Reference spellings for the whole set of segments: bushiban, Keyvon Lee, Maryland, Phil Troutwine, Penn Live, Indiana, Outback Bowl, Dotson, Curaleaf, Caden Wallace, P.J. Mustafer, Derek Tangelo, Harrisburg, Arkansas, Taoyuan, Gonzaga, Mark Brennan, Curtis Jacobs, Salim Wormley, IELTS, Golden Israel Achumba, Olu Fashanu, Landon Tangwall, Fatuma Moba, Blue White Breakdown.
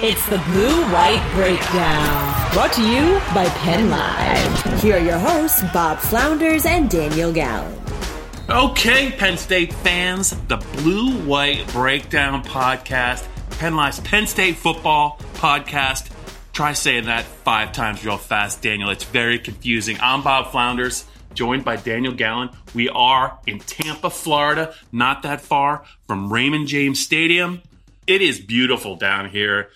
It's the Blue White Breakdown, brought to you by Penn Live. Here are your hosts, Bob Flounders and Daniel Gallon. Okay, Penn State fans, the Blue White Breakdown podcast, Penn Live's Penn State football podcast. Try saying that 5 times real fast, Daniel. It's very confusing. I'm Bob Flounders, joined by Daniel Gallon. We are in Tampa, Florida, not that far from Raymond James Stadium. It is beautiful down here.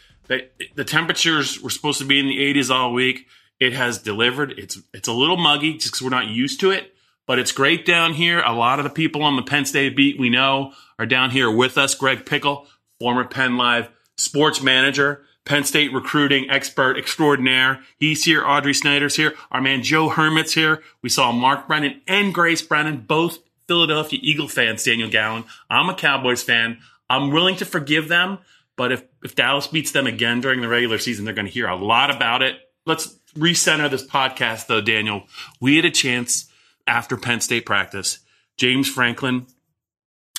The temperatures were supposed to be in the 80s all week. It has delivered. It's a little muggy just because we're not used to it, but it's great down here. A lot of the people on the Penn State beat we know are down here with us. Greg Pickle, former Penn Live sports manager, Penn State recruiting expert extraordinaire. He's here. Audrey Snyder's here. Our man Joe Hermit's here. We saw Mark Brennan and Grace Brennan, both Philadelphia Eagle fans, Daniel Gallon. I'm a Cowboys fan. I'm willing to forgive them, but if Dallas beats them again during the regular season, they're going to hear a lot about it. Let's recenter this podcast, though, Daniel. We had a chance after Penn State practice. James Franklin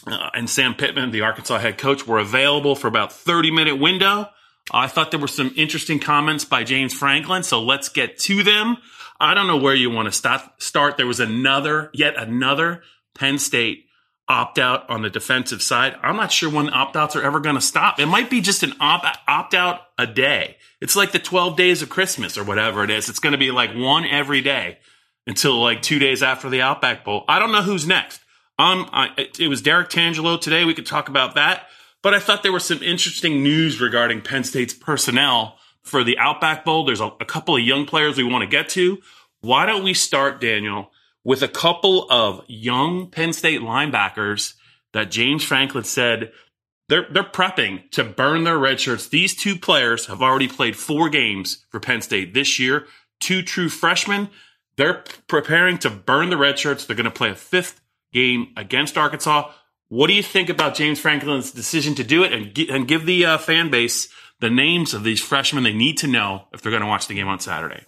and Sam Pittman, the Arkansas head coach, were available for about 30-minute window. I thought there were some interesting comments by James Franklin, so let's get to them. I don't know where you want to start. There was yet another Penn State opt-out on the defensive side. I'm not sure when opt-outs are ever going to stop. It might be just an opt-out a day. It's like the 12 days of Christmas or whatever it is. It's going to be like one every day until like 2 days after the Outback Bowl. I don't know who's next. It was Derek Tangelo today. We could talk about that. But I thought there was some interesting news regarding Penn State's personnel for the Outback Bowl. There's a couple of young players we want to get to. Why don't we start, Daniel, with a couple of young Penn State linebackers that James Franklin said they're prepping to burn their red shirts. These two players have already played 4 games for Penn State this year, 2 true freshmen. They're preparing to burn the red shirts. They're going to play a 5th game against Arkansas. What do you think about James Franklin's decision to do it and give the fan base the names of these freshmen they need to know if they're going to watch the game on Saturday?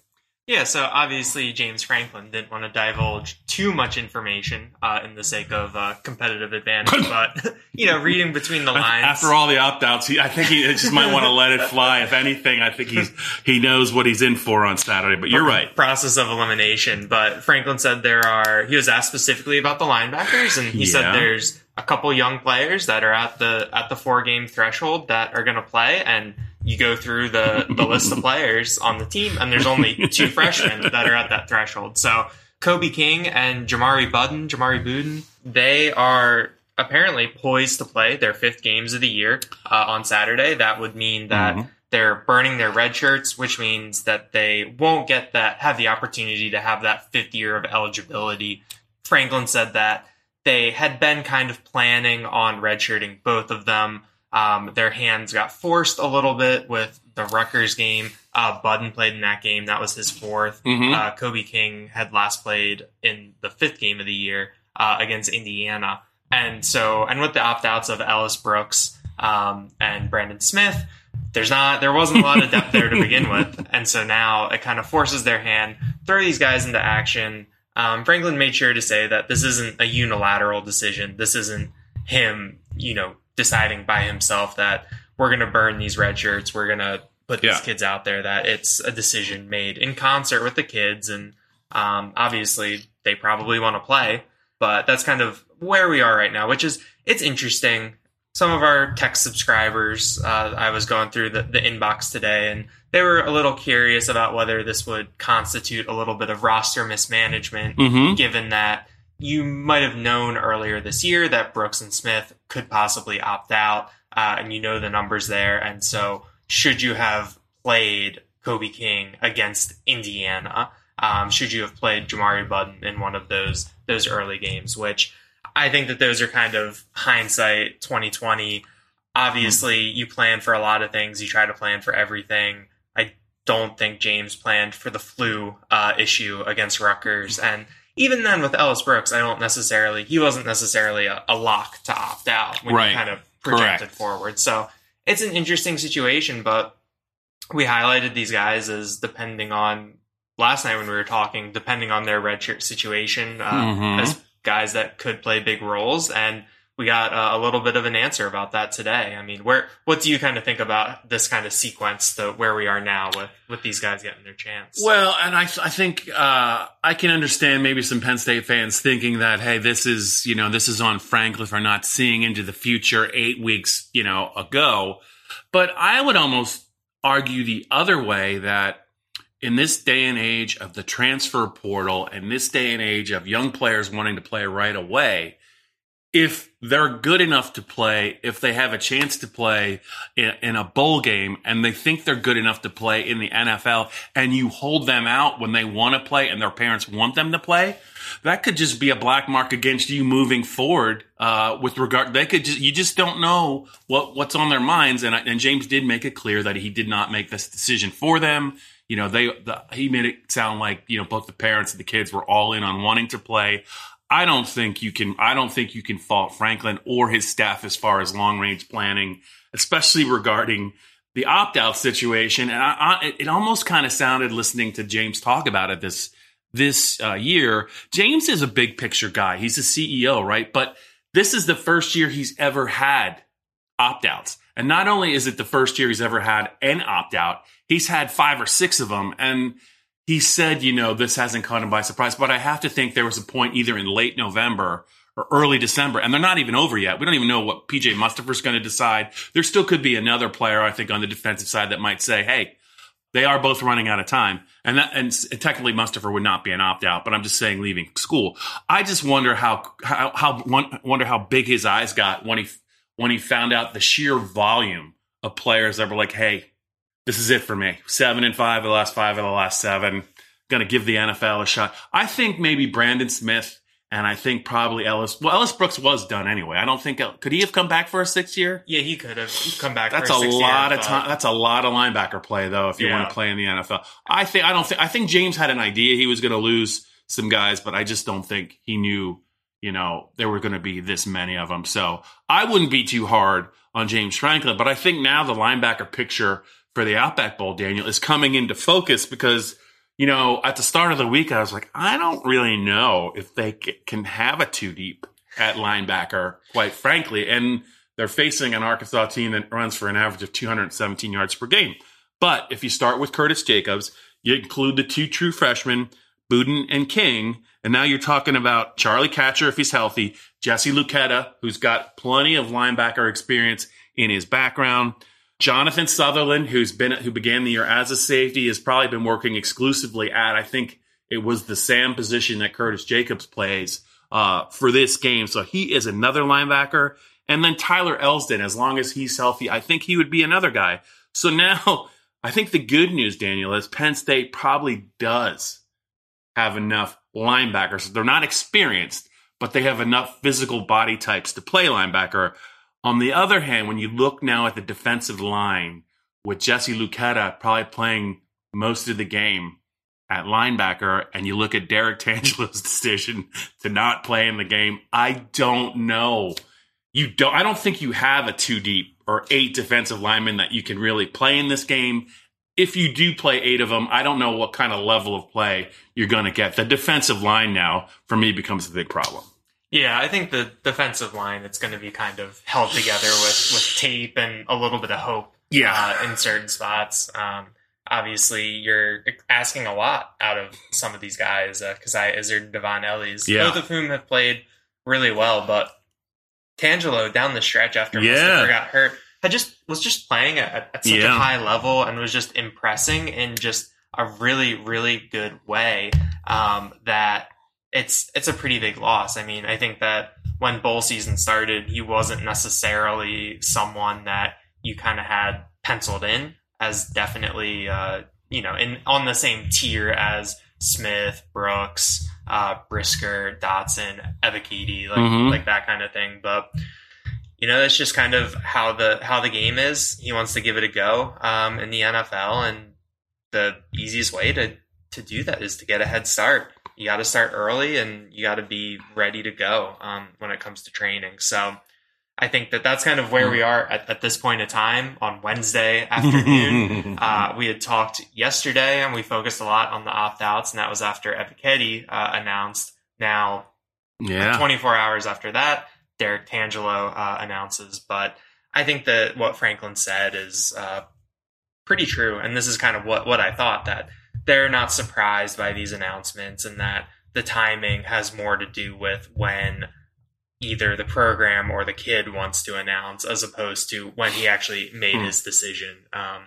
Yeah, so obviously James Franklin didn't want to divulge too much information in the sake of competitive advantage, but, reading between the lines. After all the opt-outs, I think he just might want to let it fly. If anything, I think he knows what he's in for on Saturday, but you're right. Process of elimination, but Franklin said he was asked specifically about the linebackers, and he said there's a couple young players that are at the 4-game threshold that are going to play, and you go through the list of players on the team, and there's only 2 freshmen that are at that threshold. So Kobe King and Jamari Buden, they are apparently poised to play their 5th games of the year on Saturday. That would mean that they're burning their red shirts, which means that they won't have the opportunity to have that 5th year of eligibility. Franklin said that they had been kind of planning on redshirting both of them. Their hands got forced a little bit with the Rutgers game. Budden played in that game. That was his 4th. Kobe King had last played in the 5th game of the year against Indiana. And with the opt-outs of Ellis Brooks and Brandon Smith, there wasn't a lot of depth there to begin with. And so now it kind of forces their hand, throw these guys into action. Franklin made sure to say that this isn't a unilateral decision. This isn't him, deciding by himself that we're going to burn these red shirts. We're going to put these kids out there, that it's a decision made in concert with the kids. And obviously they probably want to play, but that's kind of where we are right now, which is, it's interesting. some of our tech subscribers. I was going through the inbox today, and they were a little curious about whether this would constitute a little bit of roster mismanagement, given that you might have known earlier this year that Brooks and Smith could possibly opt out, and you know the numbers there. And so should you have played Kobe King against Indiana? Should you have played Jamari Buden in one of those early games? Which I think that those are kind of hindsight 2020. Obviously, you plan for a lot of things. You try to plan for everything. I don't think James planned for the flu issue against Rutgers. And even then with Ellis Brooks, he wasn't necessarily a lock to opt out when you kind of projected forward. So it's an interesting situation, but we highlighted these guys as depending on, last night when we were talking, depending on their redshirt situation, as guys that could play big roles. And we got a little bit of an answer about that today. I mean, what do you kind of think about this kind of sequence to where we are now with these guys getting their chance? Well, and I think I can understand maybe some Penn State fans thinking that, hey, this is on Franklin for not seeing into the future 8 weeks, ago. But I would almost argue the other way, that in this day and age of the transfer portal and this day and age of young players wanting to play right away, if they're good enough to play, if they have a chance to play in a bowl game and they think they're good enough to play in the NFL, and you hold them out when they want to play and their parents want them to play, that could just be a black mark against you moving forward with regard. You just don't know what's on their minds. And James did make it clear that he did not make this decision for them. He made it sound like, both the parents and the kids were all in on wanting to play. I don't think you can fault Franklin or his staff as far as long-range planning, especially regarding the opt-out situation. And it almost kind of sounded, listening to James talk about it this year, James is a big-picture guy. He's a CEO, right? But this is the first year he's ever had opt-outs. And not only is it the first year he's ever had an opt-out, he's had 5 or 6 of them. And he said, this hasn't caught him by surprise, but I have to think there was a point either in late November or early December, and they're not even over yet. We don't even know what P.J. Mustafer's going to decide. There still could be another player, I think, on the defensive side that might say, hey, they are both running out of time. And technically Mustafer would not be an opt-out, but I'm just saying leaving school. I just wonder how big his eyes got when he found out the sheer volume of players that were like, hey, this is it for me. 7-5 of the last 5 of the last 7. Going to give the NFL a shot. I think maybe Brandon Smith, and I think probably Ellis. Well, Ellis Brooks was done anyway. I don't think could he have come back for a 6-year? Yeah, he could have come back. That's for a 6-year, lot of time. That's a lot of linebacker play, though. If you want to play in the NFL, I think James had an idea he was going to lose some guys, but I just don't think he knew there were going to be this many of them. So I wouldn't be too hard on James Franklin, but I think now the linebacker picture for the Outback Bowl, Daniel, is coming into focus because, at the start of the week, I was like, I don't really know if they can have a 2-deep at linebacker, quite frankly. And they're facing an Arkansas team that runs for an average of 217 yards per game. But if you start with Curtis Jacobs, you include the 2 true freshmen, Buden and King, and now you're talking about Charlie Catcher, if he's healthy, Jesse Lucchetta, who's got plenty of linebacker experience in his background, Jonathan Sutherland, who began the year as a safety, has probably been working exclusively at, I think it was the Sam position that Curtis Jacobs plays for this game. So he is another linebacker. And then Tyler Elsden, as long as he's healthy, I think he would be another guy. So now I think the good news, Daniel, is Penn State probably does have enough linebackers. They're not experienced, but they have enough physical body types to play linebacker. On the other hand, when you look now at the defensive line, with Jesse Lucchetta probably playing most of the game at linebacker, and you look at Derek Tangelo's decision to not play in the game, I don't know. I don't think you have a 2-deep or 8 defensive linemen that you can really play in this game. If you do play 8 of them, I don't know what kind of level of play you're going to get. The defensive line now, for me, becomes a big problem. Yeah, I think the defensive line, it's going to be kind of held together with tape and a little bit of hope in certain spots. Obviously, you're asking a lot out of some of these guys, Kazai Izzard, Devon Ellis, both of whom have played really well, but Tangelo down the stretch after Mustafer got hurt had was just playing at such a high level and was just impressing in just a really, really good way that it's a pretty big loss. I mean, I think that when bowl season started, he wasn't necessarily someone that you kind of had penciled in as definitely, on the same tier as Smith, Brooks, Brisker, Dotson, Evakidi, like that kind of thing. But that's just kind of how the game is. He wants to give it a go in the NFL, and the easiest way to do that is to get a head start. You got to start early, and you got to be ready to go when it comes to training. So I think that's kind of where we are at this point in time on Wednesday afternoon. We had talked yesterday, and we focused a lot on the opt-outs, and that was after Evakidi announced. Now, 24 hours after that, Derek Tangelo announces. But I think that what Franklin said is pretty true, and this is kind of what I thought, that they're not surprised by these announcements and that the timing has more to do with when either the program or the kid wants to announce as opposed to when he actually made his decision. And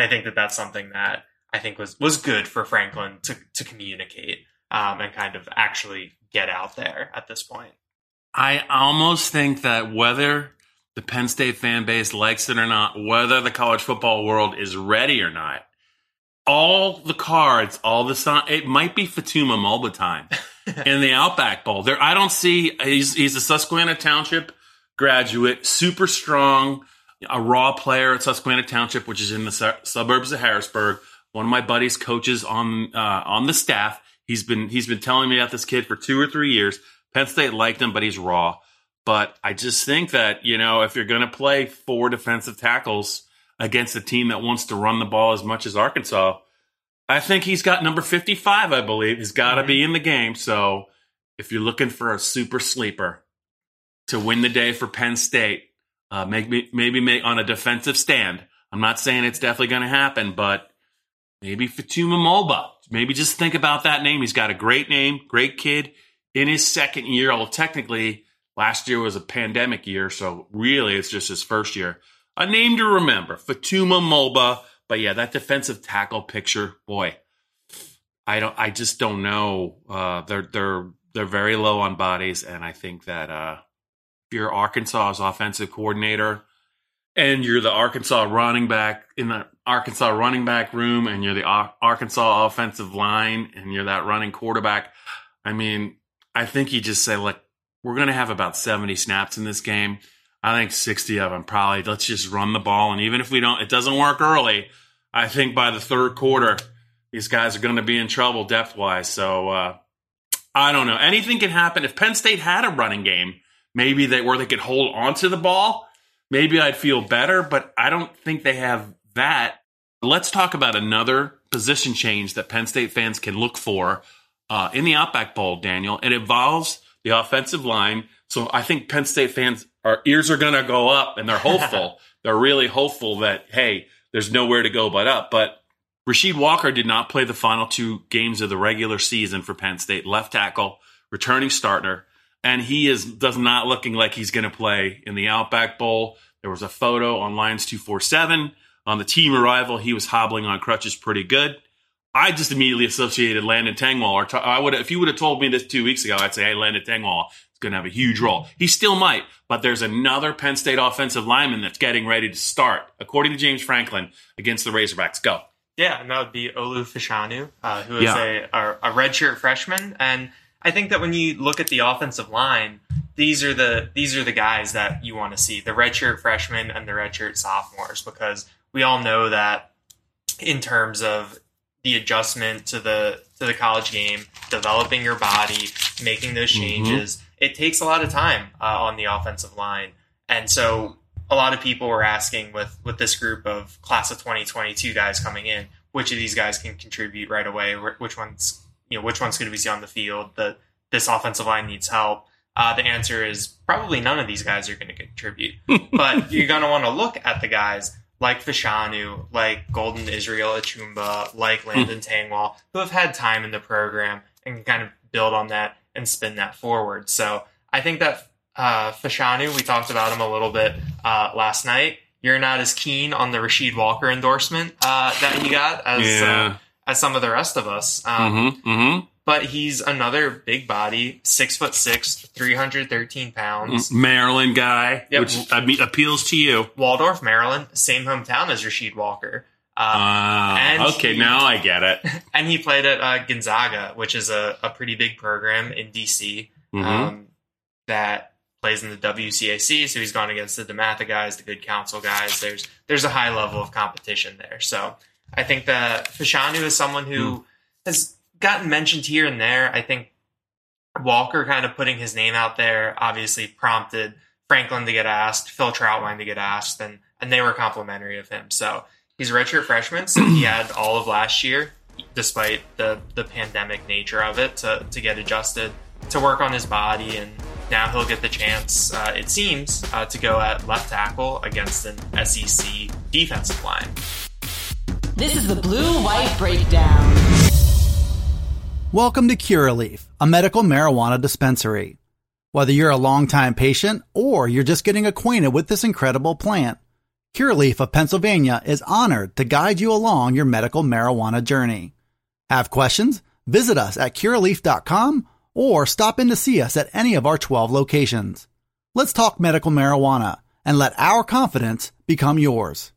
I think that's something that I think was good for Franklin to communicate and kind of actually get out there at this point. I almost think that whether the Penn State fan base likes it or not, whether the college football world is ready or not, all the cards, all the signs, it might be Fatuma Moba time in the Outback Bowl. There, I don't see, he's a Susquehanna Township graduate, super strong, a raw player at Susquehanna Township, which is in the suburbs of Harrisburg. One of my buddies coaches on the staff. He's been telling me about this kid for 2 or 3 years. Penn State liked him, but he's raw. But I just think that, if you're going to play 4 defensive tackles against a team that wants to run the ball as much as Arkansas, I think he's got number 55, I believe. He's got to be in the game. So if you're looking for a super sleeper to win the day for Penn State, maybe on a defensive stand. I'm not saying it's definitely going to happen, but maybe Fatuma Moba. Maybe just think about that name. He's got a great name, great kid. In his second year, although technically last year was a pandemic year, so really it's just his first year. A name to remember, Fatuma Moba. But yeah, that defensive tackle picture, boy, I just don't know. They're very low on bodies, and I think that if you're Arkansas's offensive coordinator, and you're the Arkansas running back in the Arkansas running back room, and you're the Arkansas offensive line, and you're that running quarterback, I mean, I think you just say, look, we're going to have about 70 snaps in this game. I think 60 of them probably. Let's just run the ball. And even if it doesn't work early, I think by the third quarter, these guys are going to be in trouble depth-wise. So I don't know. Anything can happen. If Penn State had a running game, maybe where they could hold onto the ball, maybe I'd feel better. But I don't think they have that. Let's talk about another position change that Penn State fans can look for in the Outback Bowl, Daniel. It involves the offensive line. So I think Penn State fans, our ears are going to go up, and they're hopeful. They're really hopeful that, hey, there's nowhere to go but up. But Rasheed Walker did not play the final 2 games of the regular season for Penn State. Left tackle, returning starter. And he does not looking like he's going to play in the Outback Bowl. There was a photo on Lions 247. On the team arrival, he was hobbling on crutches pretty good. I just immediately associated Landon Tengwall. If you would have told me this 2 weeks ago, I'd say, hey, Landon Tengwall is going to have a huge role. He still might, but there's another Penn State offensive lineman that's getting ready to start, according to James Franklin, against the Razorbacks. Go. Yeah, and that would be Olu Fashanu, who is a redshirt freshman. And I think that when you look at the offensive line, these are the guys that you want to see, the redshirt freshmen and the redshirt sophomores, because we all know that in terms of the adjustment to the college game, developing your body, making those changes, it takes a lot of time on the offensive line. And so a lot of people were asking with this group of class of 2022 guys coming in, which of these guys can contribute right away, which one's going to be seen on the field, that this offensive line needs help. The answer is probably none of these guys are going to contribute, but you're going to want to look at the guys like Fashanu, like Golden Israel Achumba, like Landon Tangwall, who have had time in the program and can kind of build on that and spin that forward. So I think that Fashanu, we talked about him a little bit last night. You're not as keen on the Rasheed Walker endorsement that he got as some of the rest of us. But he's another big body, 6'6", 313 pounds. Maryland guy, which appeals to you. Waldorf, Maryland, same hometown as Rasheed Walker. Now I get it. And he played at Gonzaga, which is a pretty big program in D.C. That plays in the WCAC, so he's gone against the DeMatha guys, the Good Counsel guys. There's a high level of competition there. So I think that Fashanu is someone who has gotten mentioned here and there. I think Walker kind of putting his name out there obviously prompted Franklin to get asked, Phil Troutwine to get asked, and they were complimentary of him. So he's a redshirt freshman, so he had all of last year, despite the pandemic nature of it, to get adjusted, to work on his body, and now he'll get the chance, it seems, to go at left tackle against an SEC defensive line. This is the Blue White Breakdown. Welcome to Curaleaf, a medical marijuana dispensary. Whether you're a longtime patient or you're just getting acquainted with this incredible plant, Curaleaf of Pennsylvania is honored to guide you along your medical marijuana journey. Have questions? Visit us at cureleaf.com or stop in to see us at any of our 12 locations. Let's talk medical marijuana and let our confidence become yours.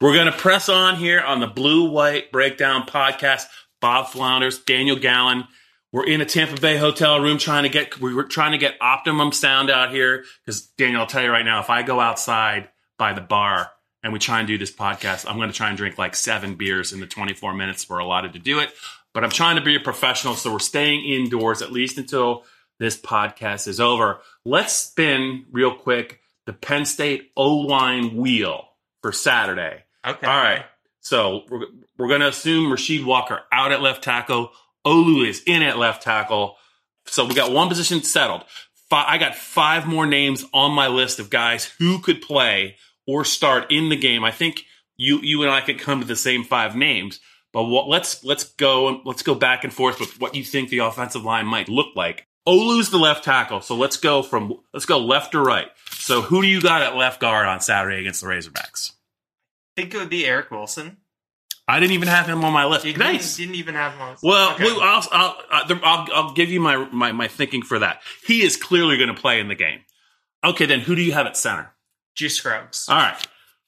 We're going to press on here on the Blue White Breakdown podcast. Bob Flounders, Daniel Gallon. We're in a Tampa Bay hotel room trying to get optimum sound out here because, Daniel, I'll tell you right now, if I go outside by the bar and we try and do this podcast, I'm going to try and drink like 7 beers in the 24 minutes we're allotted to do it. But I'm trying to be a professional, so we're staying indoors at least until this podcast is over. Let's spin real quick the Penn State O-line wheel for Saturday. Okay. All right. So we're going to assume Rasheed Walker out at left tackle. Olu is in at left tackle. So we got one position settled. I got 5 more names on my list of guys who could play or start in the game. I think you and I could come to the same 5 names. But let's go back and forth with what you think the offensive line might look like. Olu's the left tackle, so let's go left to right. So who do you got at left guard on Saturday against the Razorbacks? I think it would be Eric Wilson. I didn't even have him on my list. Nice. Didn't even have him on his list. Well, okay. I'll give you my thinking for that. He is clearly going to play in the game. Okay, then who do you have at center? Juice Scruggs. All right.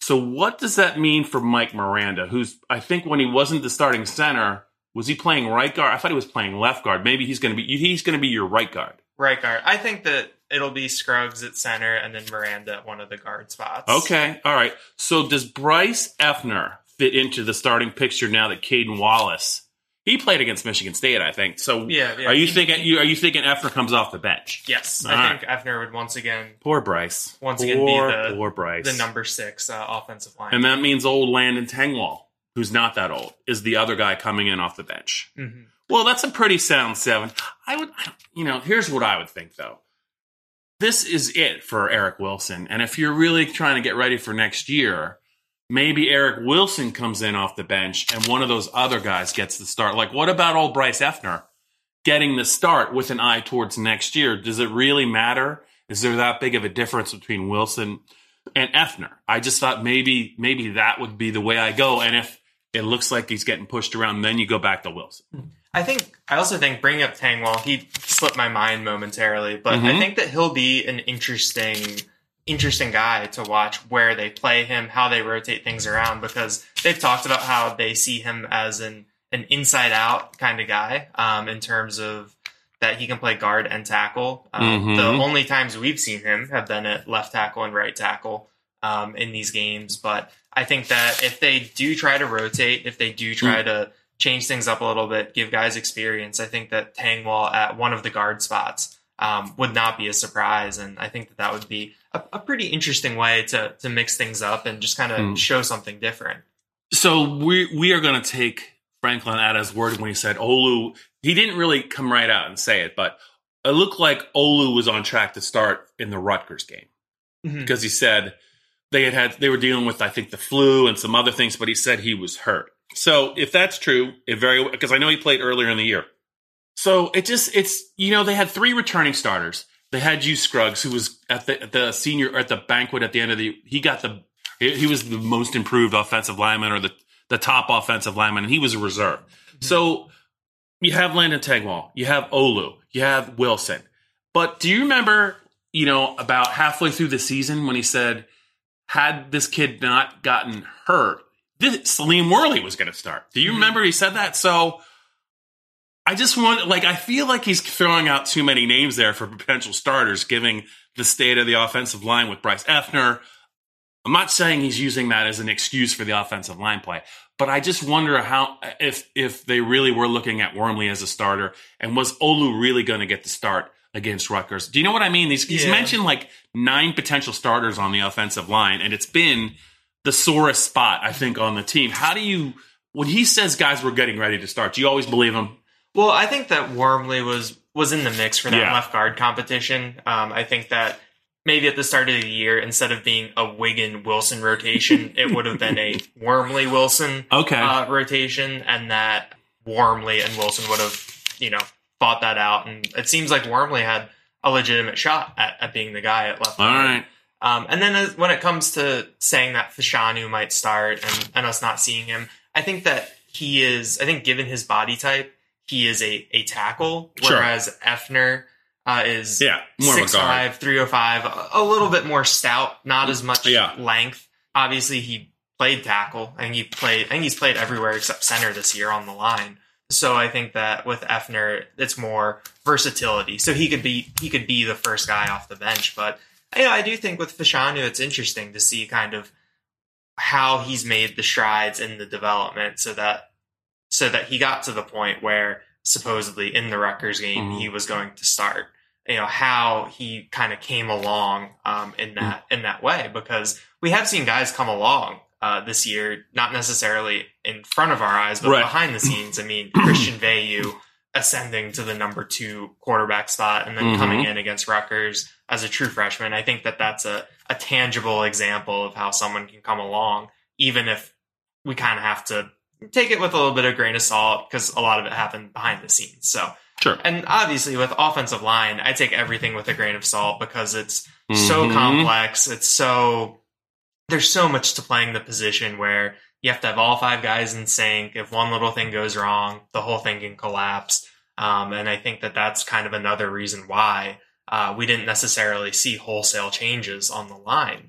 So what does that mean for Mike Miranda, who's, I think when he wasn't the starting center, was he playing right guard? I thought he was playing left guard. Maybe he's going to be your right guard. Right guard. I think that it'll be Scruggs at center and then Miranda at one of the guard spots. Okay. All right. So does Bryce Effner fit into the starting picture now that Caden Wallace, he played against Michigan State, I think. So yeah. Are you thinking Effner comes off the bench? Yes. I think Effner would once again. Poor Bryce. Once again be the number 6 offensive line. And that means old Landon Tengwall, who's not that old, is the other guy coming in off the bench. Mm-hmm. Well, that's a pretty sound 7. Here's what I would think though. This is it for Eric Wilson. And if you're really trying to get ready for next year, maybe Eric Wilson comes in off the bench and one of those other guys gets the start. Like, what about old Bryce Effner getting the start with an eye towards next year? Does it really matter? Is there that big of a difference between Wilson and Effner? I just thought maybe that would be the way I go. And if it looks like he's getting pushed around, then you go back to Wilson. I also think bringing up Tangwall, he slipped my mind momentarily, but I think that he'll be an interesting guy to watch where they play him, how they rotate things around, because they've talked about how they see him as an inside out kind of guy, in terms of that he can play guard and tackle. The only times we've seen him have been at left tackle and right tackle in these games. But I think that if they do try to rotate, if they do try to change things up a little bit, give guys experience, I think that Tangwall at one of the guard spots would not be a surprise. And I think that would be a pretty interesting way to mix things up and just kind of show something different. So we are going to take Franklin at his word when he said Olu. He didn't really come right out and say it, but it looked like Olu was on track to start in the Rutgers game because he said they were dealing with, I think, the flu and some other things, but he said he was hurt. So if that's true, because I know he played earlier in the year. So it's they had 3 returning starters. They had you, Scruggs, who was at the senior or at the banquet at the end of the. He was the most improved offensive lineman or the top offensive lineman, and he was a reserve. Mm-hmm. So you have Landon Tengwall, you have Olu, you have Wilson. But do you remember, about halfway through the season when he said, had this kid not gotten hurt, Salim Worley was going to start. Do you mm-hmm. remember he said that? So I just want, I feel like he's throwing out too many names there for potential starters, giving the state of the offensive line with Bryce Effner. I'm not saying he's using that as an excuse for the offensive line play, but I just wonder how if they really were looking at Wormley as a starter, and was Olu really going to get the start against Rutgers? Do you know what I mean? He's mentioned 9 potential starters on the offensive line, and it's been the sorest spot, I think, on the team. How do you, when he says guys were getting ready to start, do you always believe him? Well, I think that Wormley was in the mix for that left guard competition. I think that maybe at the start of the year, instead of being a Wiggin-Wilson rotation, it would have been a Wormley-Wilson rotation, and that Wormley and Wilson would have, fought that out. And it seems like Wormley had a legitimate shot at being the guy at left guard. All right. And then when it comes to saying that Fashanu might start and us not seeing him, I think that given his body type, he is a tackle, whereas Effner is 6'5", 305, a little bit more stout, not as much length. Obviously, he played tackle, and he's played everywhere except center this year on the line. So I think that with Effner, it's more versatility. So he could be the first guy off the bench, but I do think with Fashanu, it's interesting to see kind of how he's made the strides in the development so that he got to the point where supposedly in the Rutgers game, mm-hmm. he was going to start, how he kind of came along in that way, because we have seen guys come along this year, not necessarily in front of our eyes, but behind the scenes. I mean, Christian Veyu ascending to the number 2 quarterback spot and then mm-hmm. coming in against Rutgers as a true freshman. I think that that's a tangible example of how someone can come along, even if we kind of have to take it with a little bit of grain of salt, because a lot of it happened behind the scenes. So, sure. And obviously with offensive line, I take everything with a grain of salt, because it's mm-hmm. so complex. There's so much to playing the position where you have to have all 5 guys in sync. If one little thing goes wrong, the whole thing can collapse. And I think that that's kind of another reason why we didn't necessarily see wholesale changes on the line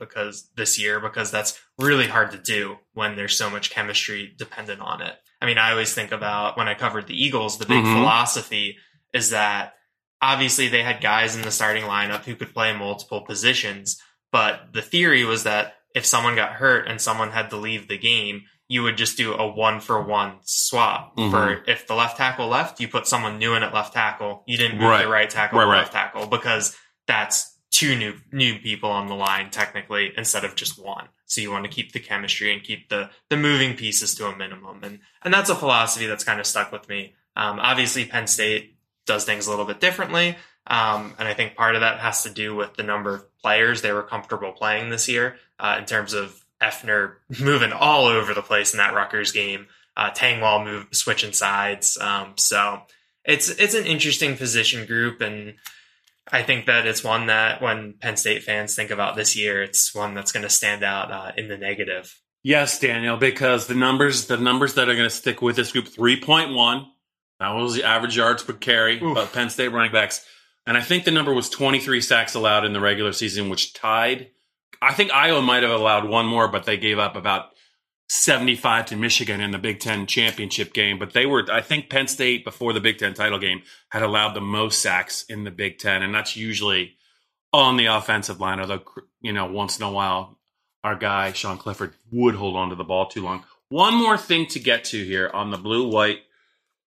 this year because that's really hard to do when there's so much chemistry dependent on it. I mean, I always think about when I covered the Eagles, the big mm-hmm. philosophy is that obviously they had guys in the starting lineup who could play multiple positions, but the theory was that if someone got hurt and someone had to leave the game, you would just do a 1-for-1 swap. Mm-hmm. For if the left tackle left, you put someone new in at left tackle. You didn't move the right tackle to left tackle, because that's 2 new people on the line technically instead of just 1. So you want to keep the chemistry and keep the moving pieces to a minimum. And that's a philosophy that's kind of stuck with me. Obviously, Penn State does things a little bit differently. And I think part of that has to do with the number of players they were comfortable playing this year, in terms of Effner moving all over the place in that Rutgers game, Tangwall switching sides. So it's an interesting position group, and I think that it's one that when Penn State fans think about this year, it's one that's going to stand out in the negative. Yes, Daniel, because the numbers that are going to stick with this group, 3.1, that was the average yards per carry of Penn State running backs. And I think the number was 23 sacks allowed in the regular season, which tied. I think Iowa might have allowed 1 more, but they gave up about 75 to Michigan in the Big Ten championship game. But they were, I think Penn State, before the Big Ten title game, had allowed the most sacks in the Big Ten. And that's usually on the offensive line, although, once in a while, our guy, Sean Clifford, would hold on to the ball too long. One more thing to get to here on the Blue White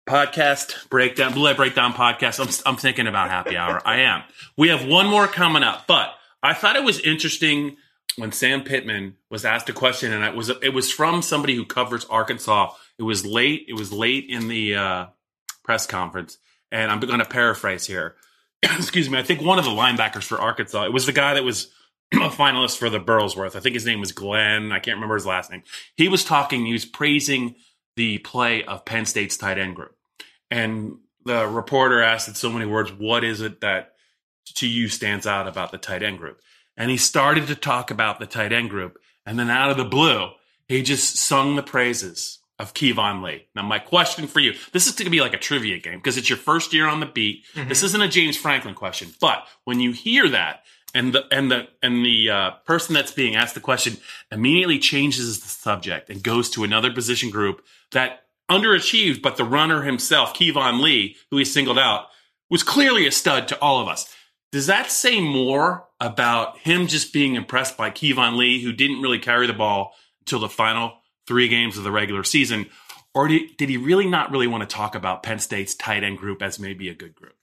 Podcast Breakdown, Blue White Breakdown Podcast. I'm thinking about happy hour. I am. We have one more coming up, but I thought it was interesting when Sam Pittman was asked a question, and it was from somebody who covers Arkansas. It was late in the press conference, and I'm going to paraphrase here. Excuse me. I think one of the linebackers for Arkansas, it was the guy that was a finalist for the Burlsworth. I think his name was Glenn. I can't remember his last name. He was talking. He was praising the play of Penn State's tight end group, and the reporter asked in so many words, "What is it that to you stands out about the tight end group? And he started to talk about the tight end group. And then out of the blue, he just sung the praises of Keyvon Lee. Now, my question for you, this is going to be like a trivia game because it's your first year on the beat. Mm-hmm. This isn't a James Franklin question, but when you hear that and the person that's being asked the question immediately changes the subject and goes to another position group that underachieved, but the runner himself, Keyvon Lee, who he singled out, was clearly a stud to all of us. Does that say more about him just being impressed by Keyvon Lee, who didn't really carry the ball until the final 3 games of the regular season, or did he really not really want to talk about Penn State's tight end group as maybe a good group?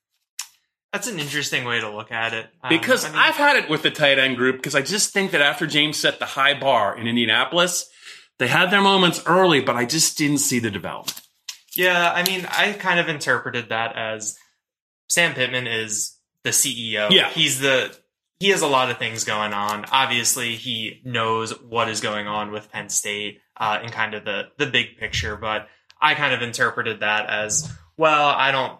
That's an interesting way to look at it. Because I've had it with the tight end group, because I just think that after James set the high bar in Indianapolis, they had their moments early, but I just didn't see the development. Yeah, I mean, I kind of interpreted that as Sam Pittman is the CEO. Yeah. He has a lot of things going on. Obviously, he knows what is going on with Penn State in kind of the big picture, but I kind of interpreted that as, well, I don't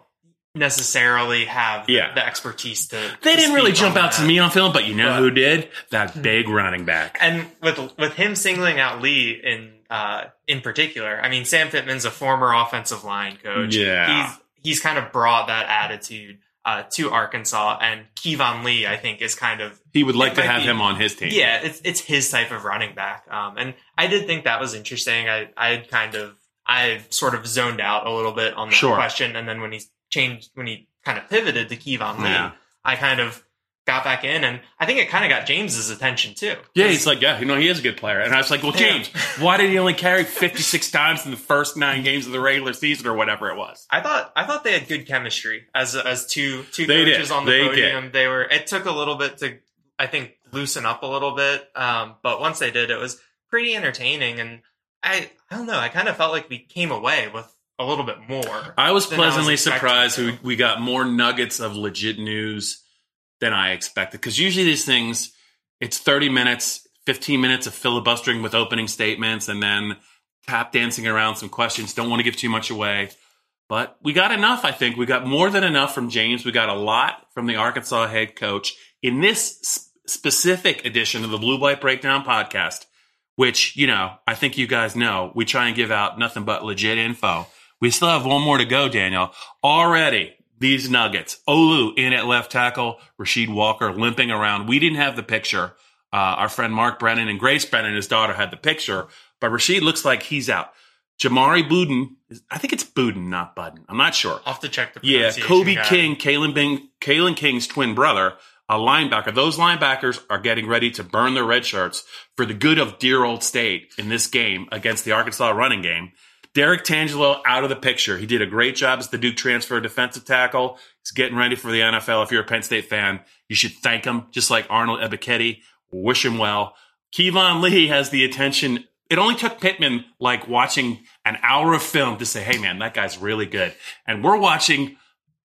necessarily have the expertise to. They didn't really jump out to me on film, but you know who did? That big running back. And with him singling out Lee in particular, I mean, Sam Pittman's a former offensive line coach. Yeah. He's kind of brought that attitude to Arkansas, and Keyvon Lee, I think, is kind of... He would like to have him on his team. Yeah, it's his type of running back. And I did think that was interesting. I sort of zoned out a little bit on that question, and then when he kind of pivoted to Keyvon Lee, I kind of got back in, and I think it kind of got James's attention, too. Yeah, he's like, he is a good player. And I was like, well, James, why did he only carry 56 times in the first 9 games of the regular season or whatever it was? I thought they had good chemistry as two coaches on the podium. They were. It took a little bit to, I think, loosen up a little bit. But once they did, it was pretty entertaining. And I don't know, I kind of felt like we came away with a little bit more. I was pleasantly surprised. We got more nuggets of legit news than I expected, because usually these things, it's 30 minutes, 15 minutes of filibustering with opening statements, and then tap dancing around some questions. Don't want to give too much away, but we got enough. I think we got more than enough from James. We got a lot from the Arkansas head coach in this specific edition of the Blue White Breakdown podcast, which, I think you guys know, we try and give out nothing but legit info. We still have one more to go, Daniel. Already, these nuggets. Olu in at left tackle. Rasheed Walker limping around. We didn't have the picture. Our friend Mark Brennan and Grace Brennan, his daughter, had the picture. But Rasheed looks like he's out. Jamari Buden. I think it's Buden, not Budden. I'm not sure. I'll have to check the pronunciation. Yeah, Kobe King, Kalen King's twin brother, a linebacker. Those linebackers are getting ready to burn their red shirts for the good of dear old State in this game against the Arkansas running game. Derek Tangelo out of the picture. He did a great job as the Duke transfer defensive tackle. He's getting ready for the NFL. If you're a Penn State fan, you should thank him, just like Arnold Ebiketie. Wish him well. Keyvon Lee has the attention. It only took Pittman like watching an hour of film to say, hey, man, that guy's really good. And we're watching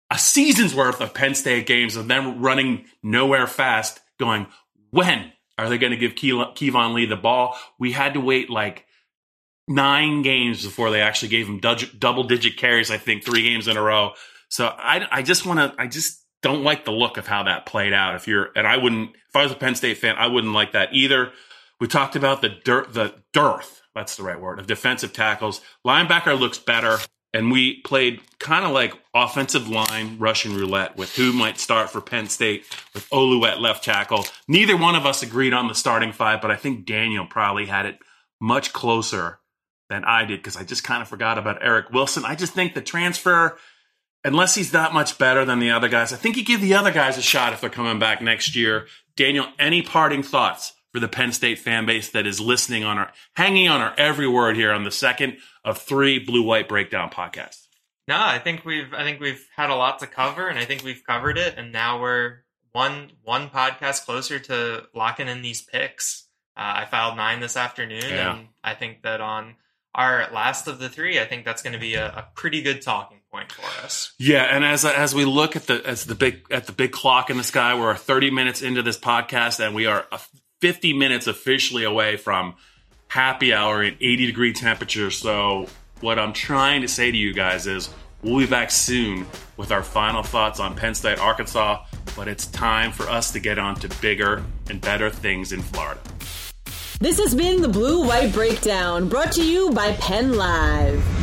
a season's worth of Penn State games of them running nowhere fast, going, when are they going to give Keyvon Lee the ball? We had to wait like 9 games before they actually gave him double-digit carries, I think, 3 games in a row. So I just don't like the look of how that played out. If I was a Penn State fan, I wouldn't like that either. We talked about the dearth, that's the right word, of defensive tackles. Linebacker looks better, and we played kind of like offensive line Russian roulette with who might start for Penn State with Olu at left tackle. Neither one of us agreed on the starting 5, but I think Daniel probably had it much closer than I did, because I just kind of forgot about Eric Wilson. I just think the transfer, unless he's that much better than the other guys, I think you give the other guys a shot if they're coming back next year. Daniel, any parting thoughts for the Penn State fan base that is listening on hanging on our every word here on the second of 3 Blue White Breakdown podcasts? No, I think we've had a lot to cover, and I think we've covered it. And now we're one podcast closer to locking in these picks. I filed 9 this afternoon, and I think that on our last of the 3, I think that's going to be a pretty good talking point for us. Yeah, and as we look at the big clock in the sky, we're 30 minutes into this podcast, and we are 50 minutes officially away from happy hour in 80-degree temperature. So what I'm trying to say to you guys is we'll be back soon with our final thoughts on Penn State, Arkansas. but it's time for us to get on to bigger and better things in Florida. This has been the Blue White Breakdown, brought to you by Penn Live.